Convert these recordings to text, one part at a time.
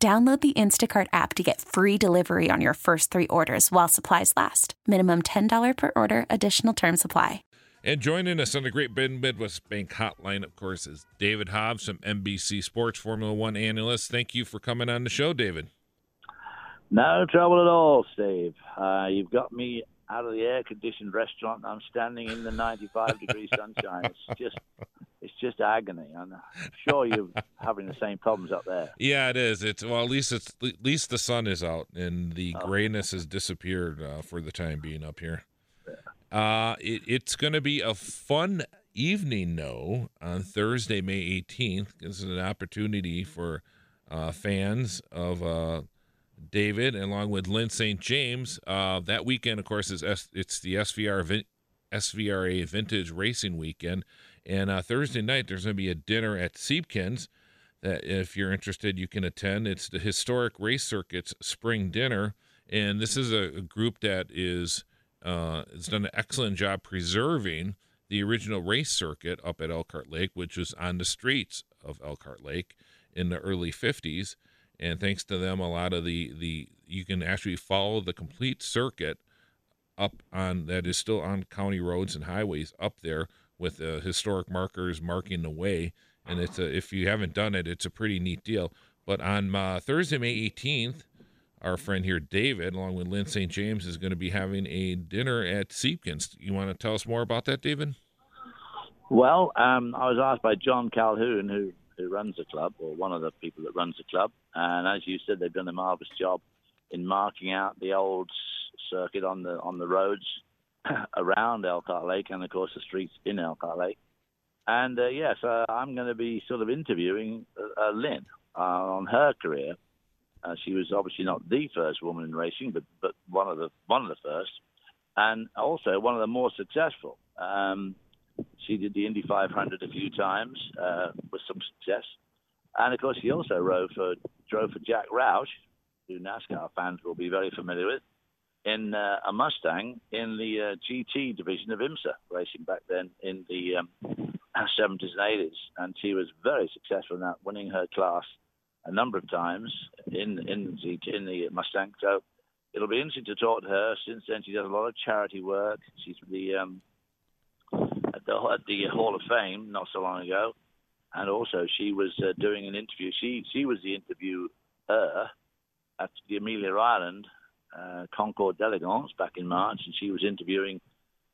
Download the Instacart app to get free delivery on your first three orders while supplies last. Minimum $10 per order. Additional terms apply. And joining us on the Great Bend Midwest Bank Hotline, of course, is David Hobbs from NBC Sports, Formula One analyst. Thank you for coming on the show, David. No trouble at all, Steve. You've got me out of the air-conditioned restaurant. I'm standing in the 95-degree sunshine. It's just agony. I'm sure you're having the same problems up there. Yeah, it is. At least the sun is out and the grayness has disappeared for the time being up here. Yeah. It's going to be a fun evening, though, on Thursday, May 18th. This is an opportunity for fans of David, along with Lynn St. James. That weekend, of course, it's the SVRA Vintage Racing Weekend. And Thursday night, there's going to be a dinner at Siebkens that, if you're interested, you can attend. It's the Historic Race Circuits Spring Dinner. And this is a group that has done an excellent job preserving the original race circuit up at Elkhart Lake, which was on the streets of Elkhart Lake in the early 50s. And thanks to them, a lot of the you can actually follow the complete circuit up on that is still on county roads and highways up there, with historic markers marking the way. And if you haven't done it, it's a pretty neat deal. But on Thursday, May 18th, our friend here, David, along with Lynn St. James, is going to be having a dinner at Siebkens. You want to tell us more about that, David? Well, I was asked by John Calhoun, who runs the club, or one of the people that runs the club. And as you said, they've done a marvelous job in marking out the old circuit on the roads around Elkhart Lake and, of course, the streets in Elkhart Lake. And, yes, I'm going to be sort of interviewing Lynn on her career. She was obviously not the first woman in racing, but one of the first, and also one of the more successful. She did the Indy 500 a few times with some success. And, of course, she also drove for Jack Roush, who NASCAR fans will be very familiar with, in a Mustang in the GT division of IMSA racing back then in the 70s and 80s. And she was very successful in that, winning her class a number of times in the Mustang. So it'll be interesting to talk to her. Since then, she does a lot of charity work. She's at the Hall of Fame not so long ago. And also she was doing an interview. She was the interviewer at the Amelia Island Concorde d'Elegance back in March, and she was interviewing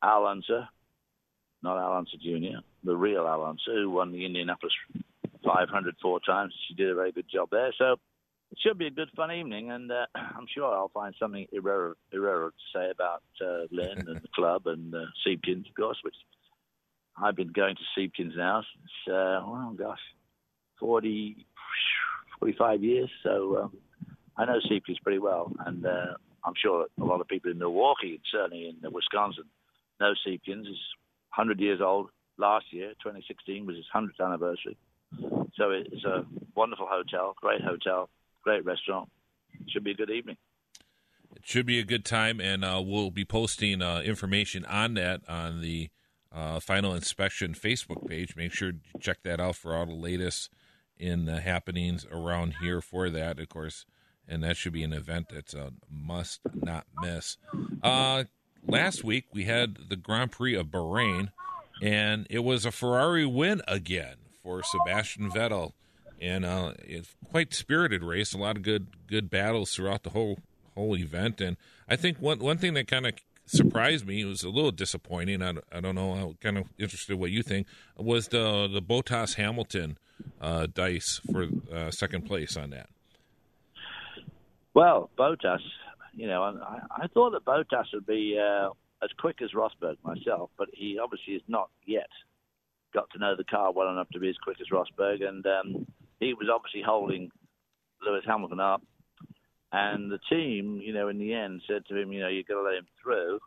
Al Unser, not Al Unser Jr., the real Al Unser, who won the Indianapolis 500 four times. She did a very good job there. So it should be a good, fun evening, and I'm sure I'll find something irreverent to say about Lynn and the club and Siebkens, of course, which I've been going to Siebkens now since, 45 years. So I know Siebkens pretty well, and I'm sure a lot of people in Milwaukee, and certainly in Wisconsin, know Siebkens. It's 100 years old. Last year, 2016, was its 100th anniversary. So it's a wonderful hotel, great restaurant. It should be a good evening. It should be a good time, and we'll be posting information on that on the Final Inspection Facebook page. Make sure to check that out for all the latest in the happenings around here for that, of course. And that should be an event that's a must not miss. Last week, we had the Grand Prix of Bahrain, and it was a Ferrari win again for Sebastian Vettel. And it's quite spirited race, a lot of good battles throughout the whole event. And I think one thing that kind of surprised me, it was a little disappointing, I don't know, I'm kind of interested what you think, was the Bottas-Hamilton dice for second place on that. Well, Bottas, I thought that Bottas would be as quick as Rosberg myself, but he obviously has not yet got to know the car well enough to be as quick as Rosberg, and he was obviously holding Lewis Hamilton up. And the team, you know, in the end said to him, you know, you've got to let him through.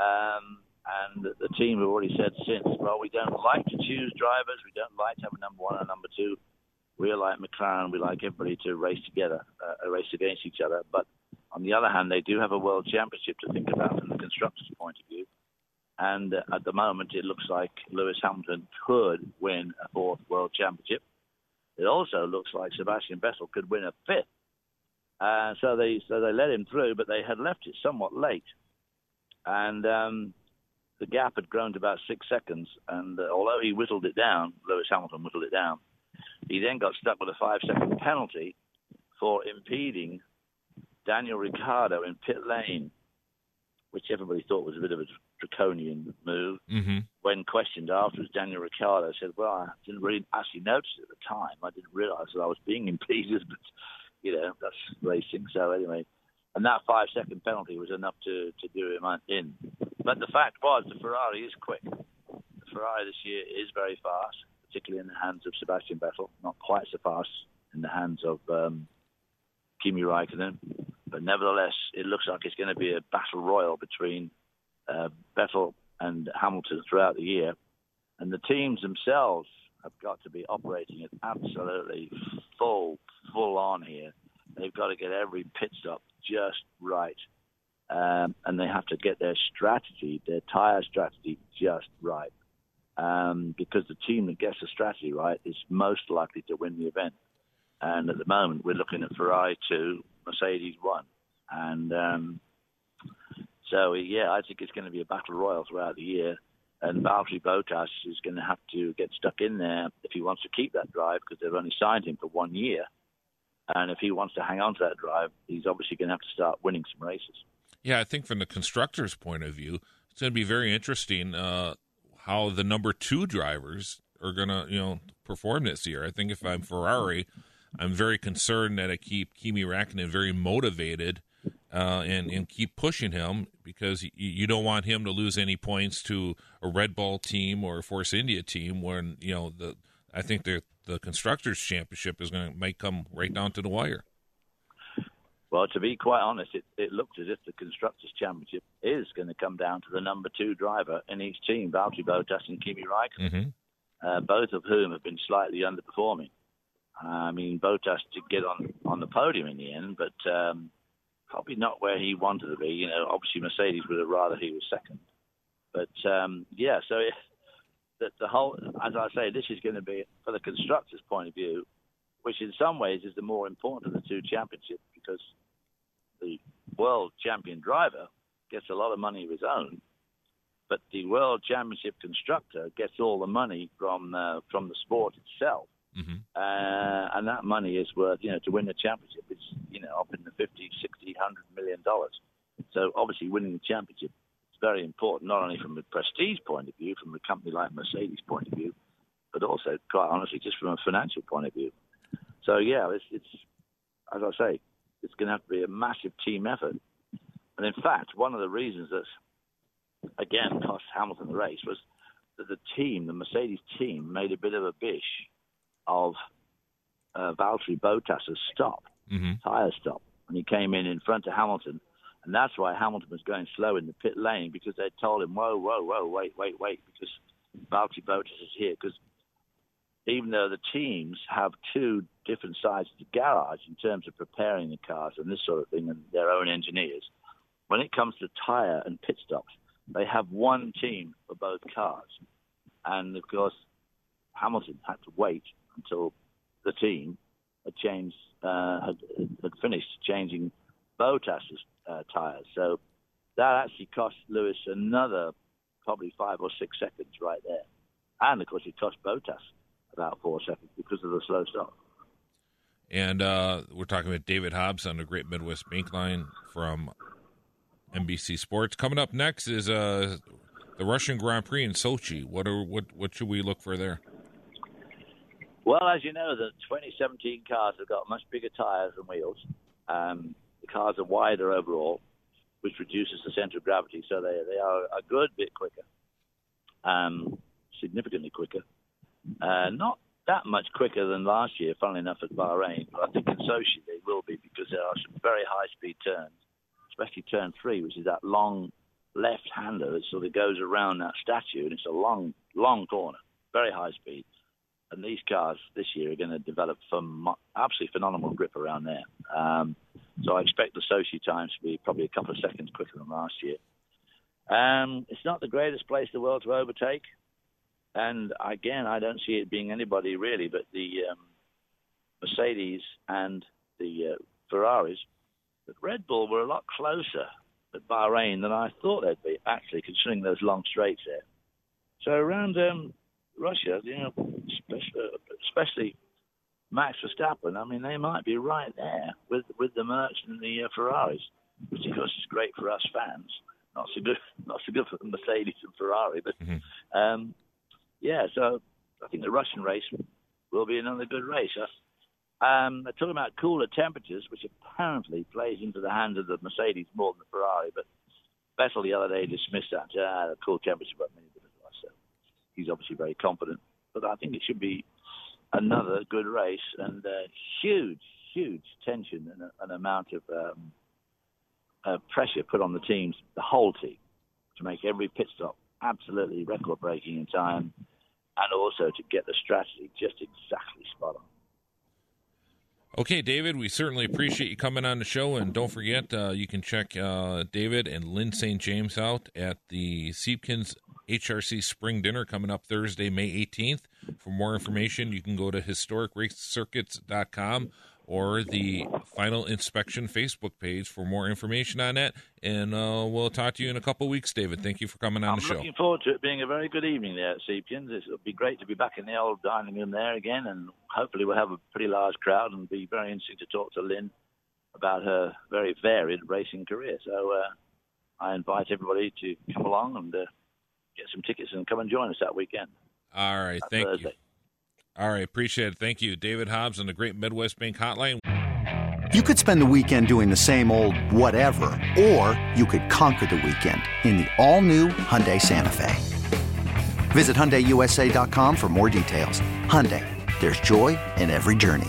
And the team have already said since, well, we don't like to choose drivers. We don't like to have a number one and a number two. We like McLaren. We like everybody to race together, race against each other. But on the other hand, they do have a world championship to think about from the constructors' point of view. And at the moment, it looks like Lewis Hamilton could win a fourth world championship. It also looks like Sebastian Vettel could win a fifth. So they let him through, but they had left it somewhat late. And the gap had grown to about 6 seconds. And although he whittled it down, Lewis Hamilton whittled it down, he then got stuck with a 5-second penalty for impeding Daniel Ricciardo in pit lane, which everybody thought was a bit of a draconian move. Mm-hmm. When questioned afterwards, Daniel Ricciardo said, well, I didn't really actually notice it at the time. I didn't realise that I was being impeded, but, you know, that's racing. So anyway, and that 5-second penalty was enough to do him in. But the fact was, the Ferrari is quick. The Ferrari this year is very fast, particularly in the hands of Sebastian Vettel. Not quite so fast in the hands of Kimi Räikkönen. But nevertheless, it looks like it's going to be a battle royal between Vettel and Hamilton throughout the year. And the teams themselves have got to be operating at absolutely full on here. They've got to get every pit stop just right. And they have to get their strategy, their tyre strategy, just right. Because the team that gets the strategy right is most likely to win the event. And at the moment, we're looking at Ferrari 2, Mercedes 1. And so, yeah, I think it's going to be a battle royal throughout the year. And Valtteri Bottas is going to have to get stuck in there if he wants to keep that drive, because they've only signed him for 1 year. And if he wants to hang on to that drive, he's obviously going to have to start winning some races. Yeah, I think from the constructors' point of view, it's going to be very interesting how the number two drivers are going to, you know, perform this year. I think if I'm Ferrari, I'm very concerned that I keep Kimi Räikkönen very motivated and keep pushing him, because you don't want him to lose any points to a Red Bull team or a Force India team when, you know, I think the Constructors' Championship is might come right down to the wire. Well, to be quite honest, it looks as if the Constructors' Championship is going to come down to the number two driver in each team, Valtteri Bottas and Kimi Räikkönen, both of whom have been slightly underperforming. I mean, Bottas did get on the podium in the end, but probably not where he wanted to be. You know, obviously Mercedes would have rather he was second. But, yeah, so the whole, as I say, this is going to be, for the constructors' point of view, which in some ways is the more important of the two championships, because the world champion driver gets a lot of money of his own, but the world championship constructor gets all the money from the sport itself. Mm-hmm. And that money is worth, you know, to win the championship, it's, you know, up in the 50, 60, $100 million. So obviously winning the championship is very important, not only from a prestige point of view, from a company like Mercedes point of view, but also, quite honestly, just from a financial point of view. So, yeah, it's as I say, it's going to have to be a massive team effort. And in fact, one of the reasons that, again, cost Hamilton the race was that the team, the Mercedes team, made a bit of a bish of Valtteri Bottas' stop, tyre stop, when he came in front of Hamilton. And that's why Hamilton was going slow in the pit lane, because they told him, whoa, wait, because Valtteri Bottas is here. Because even though the teams have two different sides of the garage in terms of preparing the cars and this sort of thing, and their own engineers, when it comes to tyre and pit stops, they have one team for both cars. And, of course, Hamilton had to wait until the team had changed, had finished changing Bottas' tyres. So that actually cost Lewis another probably 5 or 6 seconds right there. And, of course, it cost Bottas about 4 seconds because of the slow start. And we're talking with David Hobbs on the Great Midwest Bankline from NBC Sports. Coming up next is the Russian Grand Prix in Sochi. What should we look for there? Well, as you know, the 2017 cars have got much bigger tires and wheels. The cars are wider overall, which reduces the centre of gravity, so they are a good bit quicker, significantly quicker. Not that much quicker than last year, funnily enough, at Bahrain, but I think in Sochi they will be, because there are some very high high-speed turns, especially turn three, which is that long left-hander that sort of goes around that statue, and it's a long, long corner, very high speed. And these cars this year are going to develop some absolutely phenomenal grip around there. So I expect the Sochi times to be probably a couple of seconds quicker than last year. It's not the greatest place in the world to overtake. And again, I don't see it being anybody really, but the Mercedes and the Ferraris. But Red Bull were a lot closer at Bahrain than I thought they'd be, actually, considering those long straights there. So around Russia, you know, especially Max Verstappen, I mean, they might be right there with the Mercs and the Ferraris, which, of course, is great for us fans. Not so good for the Mercedes and Ferrari, but so I think the Russian race will be another good race. They're talking about cooler temperatures, which apparently plays into the hands of the Mercedes more than the Ferrari, but Vettel the other day dismissed that. The cool temperature, but many people like, so he's obviously very confident. But I think it should be another good race, and huge tension and an amount of pressure put on the teams, the whole team, to make every pit stop absolutely record-breaking in time, and also to get the strategy just exactly spot on. Okay, David, we certainly appreciate you coming on the show, and don't forget you can check David and Lynn St. James out at the Siebkens HRC Spring Dinner coming up Thursday, May 18th. For more information, you can go to historicracecircuits.com or the Final Inspection Facebook page for more information on that. And we'll talk to you in a couple weeks, David. Thank you for coming on the show. I'm looking forward to it being a very good evening there at Siebkens. It'll be great to be back in the old dining room there again, and hopefully we'll have a pretty large crowd, and be very interesting to talk to Lynn about her very varied racing career. So I invite everybody to come along and get some tickets and come and join us that weekend. All right, thank you. All right, appreciate it. Thank you, David Hobbs, on the Great Midwest Bank Hotline. You could spend the weekend doing the same old whatever, or you could conquer the weekend in the all-new Hyundai Santa Fe. Visit HyundaiUSA.com for more details. Hyundai, there's joy in every journey.